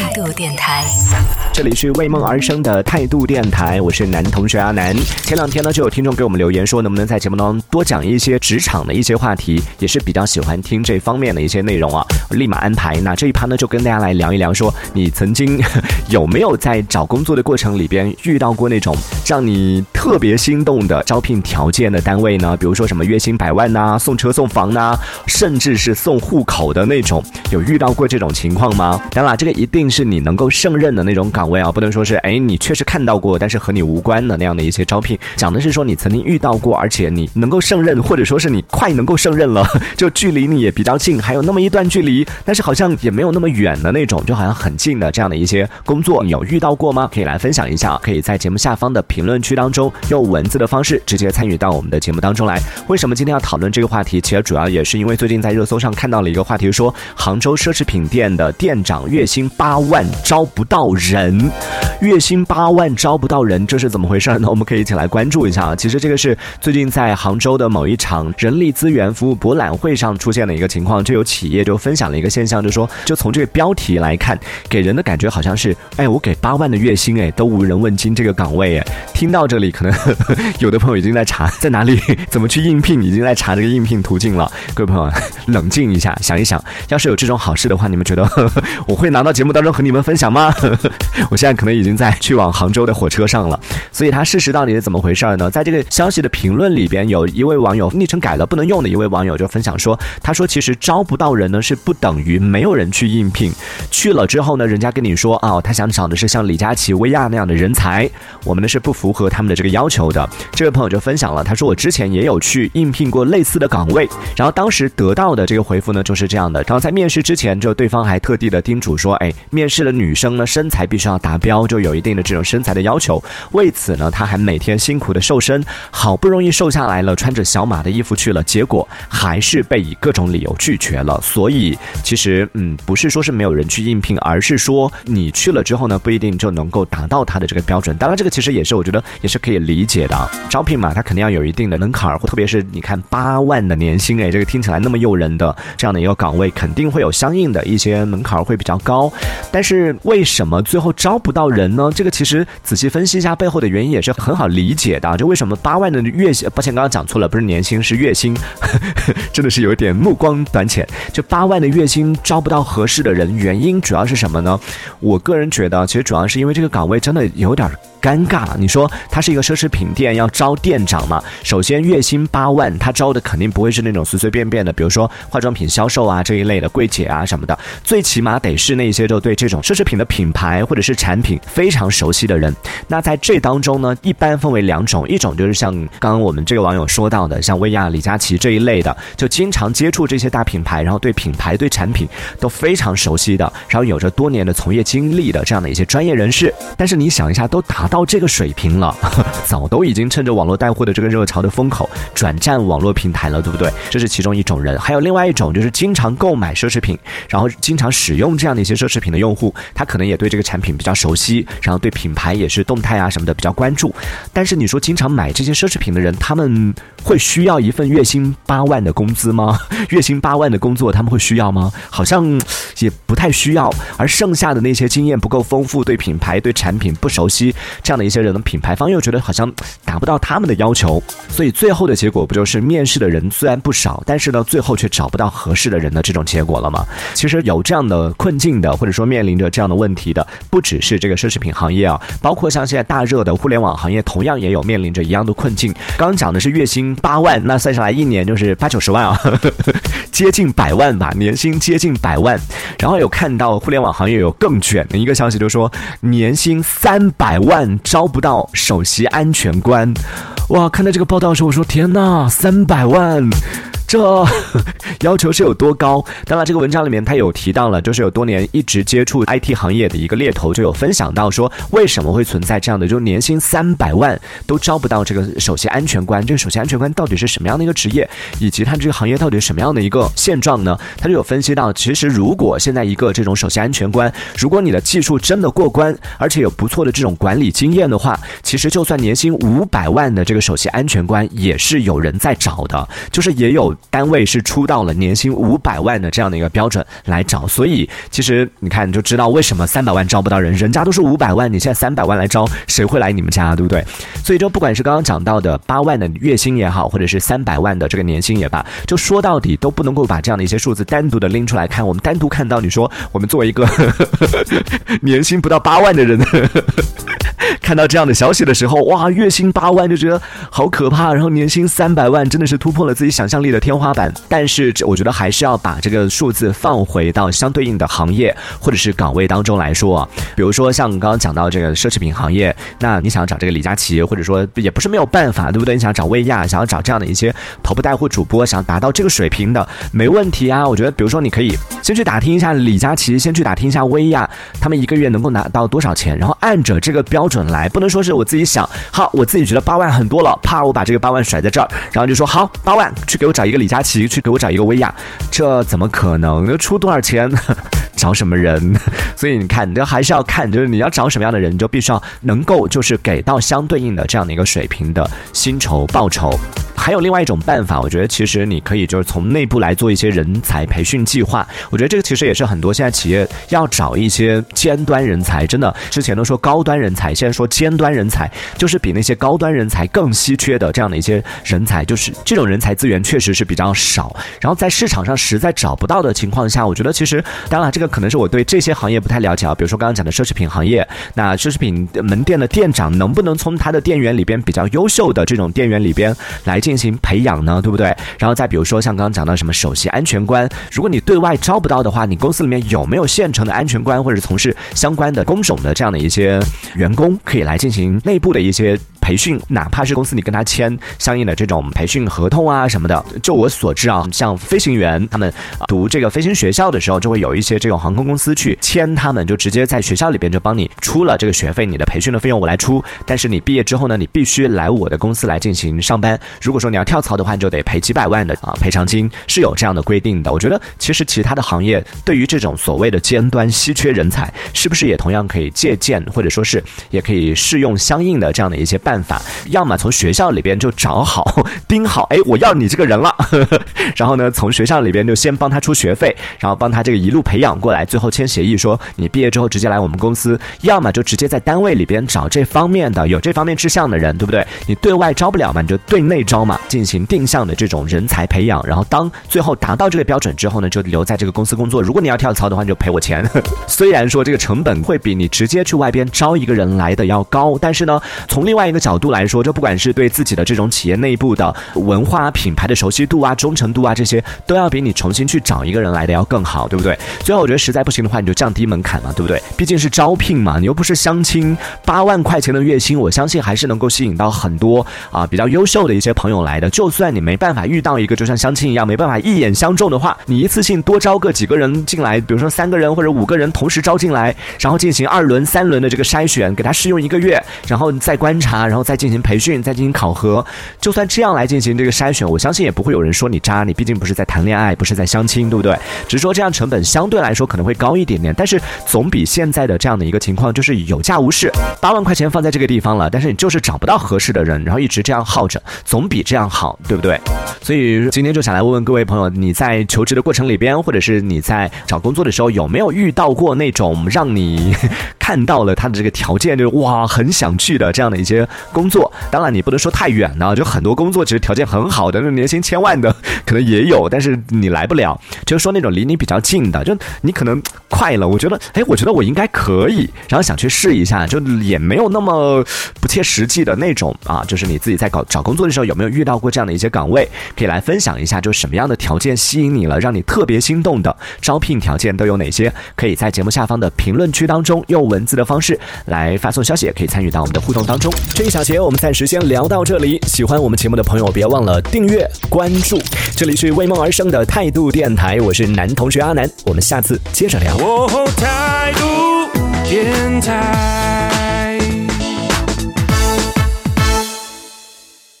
态度电台，这里是为梦而生的态度电台，我是男同学阿南。前两天呢，就有听众给我们留言说，能不能在节目当中多讲一些职场的一些话题，也是比较喜欢听这方面的一些内容啊。立马安排，那这一趴呢，就跟大家来聊一聊说，你曾经有没有在找工作的过程里边遇到过那种让你特别心动的招聘条件的单位呢？比如说什么月薪100万呐，送车送房呐，甚至是送户口的那种，有遇到过这种情况吗？当然，这个一定是你能够胜任的那种岗位啊，不能说是你确实看到过，但是和你无关的那样的一些招聘。讲的是说你曾经遇到过，而且你能够胜任，或者说是你快能够胜任了，就距离你也比较近，还有那么一段距离，但是好像也没有那么远的那种，就好像很近的这样的一些工作，你有遇到过吗？可以来分享一下，可以在节目下方的评论区当中用文字的方式直接参与到我们的节目当中来。为什么今天要讨论这个话题？其实主要也是因为最近在热搜上看到了一个话题，说杭州奢侈品店的店长月薪8万招不到人，月薪8万招不到人，这是怎么回事呢？我们可以一起来关注一下。其实这个是最近在杭州的某一场人力资源服务博览会上出现的一个情况，就有企业就分享了一个现象，就说就从这个标题来看，给人的感觉好像是我给8万的月薪都无人问津这个岗位。听到这里可能有的朋友已经在查在哪里怎么去应聘，已经在查这个应聘途径了。各位朋友冷静一下，想一想，要是有这种好事的话，你们觉得我会拿到节目当中和你们分享吗？我现在可能已经在去往杭州的火车上了。所以它事实到底是怎么回事呢？在这个消息的评论里边，有一位网友昵称改了不能用的一位网友就分享说，他说其实招不到人呢是不等于没有人去应聘，去了之后呢，人家跟你说他想找的是像李佳琦、薇娅那样的人才，我们呢是不符合他们的这个要求的。这位朋友就分享了，他说我之前也有去应聘过类似的岗位，然后当时得到的这个回复呢就是这样的。然后在面试之前，就对方还特地的叮嘱说，面试的女生呢身材必须要达标，就有一定的这种身材的要求。为此呢，他还每天辛苦的瘦身，好不容易瘦下来了，穿着小码的衣服去了，结果还是被以各种理由拒绝了。所以其实不是说是没有人去应聘，而是说你去了之后呢，不一定就能够达到他的这个标准。当然这个其实也是我觉得也是可以理解的，招聘嘛，他肯定要有一定的门槛，特别是你看8万的年薪这个听起来那么诱人的这样的一个岗位，肯定会有相应的一些门槛会比较高。但是为什么最后招不到人呢？这个其实仔细分析一下背后的原因也是很好理解的。就为什么8万的月薪，抱歉刚刚讲错了，不是年薪是月薪，真的是有点目光短浅。就8万的月薪招不到合适的人，原因主要是什么呢？我个人觉得其实主要是因为这个岗位真的有点尴尬。你说他是一个奢侈品店要招店长嘛，首先月薪8万，他招的肯定不会是那种随随便便的，比如说化妆品销售啊这一类的柜姐啊什么的，最起码得是那些就对这种奢侈品的品牌或者是产品非常熟悉的人。那在这当中呢，一般分为2种，一种就是像刚刚我们这个网友说到的，像薇娅、李佳琦这一类的，就经常接触这些大品牌，然后对品牌对产品都非常熟悉的，然后有着多年的从业经历的这样的一些专业人士。但是你想一下，都达到这个水平了，早都已经趁着网络带货的这个热潮的风口转战网络平台了，对不对？这是其中一种人。还有另外一种就是经常购买奢侈品，然后经常使用这样的一些奢侈品的用户，他可能也对这个产品比较熟悉，然后对品牌也是动态啊什么的比较关注。但是你说经常买这些奢侈品的人，他们会需要一份月薪8万的工资吗？月薪8万的工作他们会需要吗？好像也不太需要。而剩下的那些经验不够丰富，对品牌对产品不熟悉这样的一些人的品牌方又觉得好像达不到他们的要求，所以最后的结果不就是面试的人虽然不少，但是呢最后却找不到合适的人的这种结果了吗？其实有这样的困境的，或者说面临着这样的问题的，不只是这个奢侈品行业啊，包括像现在大热的互联网行业，同样也有面临着一样的困境。刚讲的是月薪8万，那算下来一年就是80-90万啊，接近100万吧，年薪接近100万。然后有看到互联网行业有更卷的一个消息，就说年薪300万招不到首席安全官。哇，看到这个报道的时候我说天哪，300万，这要求是有多高？当然这个文章里面他有提到了，就是有多年一直接触 IT 行业的一个猎头就有分享到说，为什么会存在这样的就年薪300万都招不到这个首席安全官，这个首席安全官到底是什么样的一个职业，以及他这个行业到底是什么样的一个现状呢？他就有分析到，其实如果现在一个这种首席安全官，如果你的技术真的过关，而且有不错的这种管理经验的话，其实就算年薪500万的这个首席安全官也是有人在找的，就是也有单位是出到了年薪500万的这样的一个标准来找，所以其实你看你就知道为什么300万招不到人，人家都是500万，你现在300万来招，谁会来你们家，对不对？所以就不管是刚刚讲到的8万的月薪也好，或者是300万的这个年薪也罢，就说到底都不能够把这样的一些数字单独的拎出来看。我们单独看到你说我们作为一个年薪不到8万的人看到这样的消息的时候，哇，月薪8万就觉得好可怕，然后年薪300万真的是突破了自己想象力的天花板。但是我觉得还是要把这个数字放回到相对应的行业或者是岗位当中来说，比如说像刚刚讲到这个奢侈品行业，那你想找这个李佳琦，或者说也不是没有办法，对不对？你想找薇娅，想要找这样的一些头部带货主播，想达到这个水平的，没问题啊。我觉得比如说你可以先去打听一下李佳琦，先去打听一下薇娅，他们一个月能够拿到多少钱，然后按着这个标准来，不能说是我自己想好，我自己觉得8万很多了，怕我把这个8万甩在这儿，然后就说好8万去给我找一个李佳琦，去给我找一个薇娅，这怎么可能？出多少钱找什么人？所以你看，你这还是要看，就是你要找什么样的人，你就必须要能够就是给到相对应的这样的一个水平的薪酬报酬。还有另外一种办法，我觉得其实你可以就是从内部来做一些人才培训计划。我觉得这个其实也是很多现在企业要找一些尖端人才，真的之前都说高端人才，现在说尖端人才，就是比那些高端人才更稀缺的这样的一些人才，就是这种人才资源确实是比较少，然后在市场上实在找不到的情况下，我觉得其实当然这个可能是我对这些行业不太了解啊，比如说刚刚讲的奢侈品行业，那奢侈品门店的店长能不能从他的店员里边比较优秀的这种店员里边来进行培养呢，对不对？然后再比如说像刚刚讲到什么首席安全官，如果你对外招不到的话，你公司里面有没有现成的安全官或者从事相关的工种的这样的一些员工，可以来进行内部的一些培训，哪怕是公司你跟他签相应的这种培训合同啊什么的。就我所知啊，像飞行员他们读这个飞行学校的时候，就会有一些这种航空公司去签他们，就直接在学校里边就帮你出了这个学费，你的培训的费用我来出，但是你毕业之后呢，你必须来我的公司来进行上班，如果说你要跳槽的话，你就得赔几百万的赔偿金，是有这样的规定的。我觉得其实其他的行业对于这种所谓的尖端稀缺人才，是不是也同样可以借鉴，或者说是也可以适用相应的这样的一些办法，要么从学校里边就找好盯好，哎，我要你这个人了然后呢，从学校里边就先帮他出学费，然后帮他这个一路培养过来，最后签协议说你毕业之后直接来我们公司，要么就直接在单位里边找这方面的有这方面志向的人，对不对？你对外招不了嘛，你就对内招嘛，进行定向的这种人才培养，然后当最后达到这个标准之后呢，就留在这个公司工作，如果你要跳槽的话，你就赔我钱虽然说这个成本会比你直接去外边招一个人来的要高，但是呢，从另外一个角度来说，就不管是对自己的这种企业内部的文化品牌的熟悉度啊、忠诚度啊，这些都要比你重新去找一个人来的要更好，对不对？最后我觉得实在不行的话，你就降低门槛嘛，对不对？毕竟是招聘嘛，你又不是相亲，8万块钱的月薪，我相信还是能够吸引到很多比较优秀的一些朋友来的。就算你没办法遇到一个就像相亲一样没办法一眼相中的话，你一次性多招个几个人进来，比如说3个人或者5个人同时招进来，然后进行2轮3轮的这个筛选，给他试用1个月，然后再观察，然后再进行培训，再进行考核，就算这样来进行这个筛选，我相信也不会有人说你渣，你毕竟不是在谈恋爱，不是在相亲，对不对？只是说这样成本相对来说可能会高一点点，但是总比现在的这样的一个情况就是有价无市，8万块钱放在这个地方了，但是你就是找不到合适的人，然后一直这样耗着，总比这样好，对不对？所以今天就想来问问各位朋友，你在求职的过程里边，或者是你在找工作的时候，有没有遇到过那种让你看到了他的这个条件就哇很想去的这样的一些工作？当然你不能说太远了，就很多工作其实条件很好的，年薪1000万的可能也有，但是你来不了。就是说那种离你比较近的，就你可能快了，我觉得我应该可以，然后想去试一下，就也没有那么不切实际的那种就是你自己在找工作的时候有没有遇到过这样的一些岗位，可以来分享一下，就什么样的条件吸引你了，让你特别心动的招聘条件都有哪些？可以在节目下方的评论区当中用文字的方式来发送消息，也可以参与到我们的互动当中。这一小节我们暂时先聊到这里，喜欢我们节目的朋友别忘了订阅关注，这里是为梦而生的态度电台，我是男同学阿南，我们下次接着聊。哦，态度电台。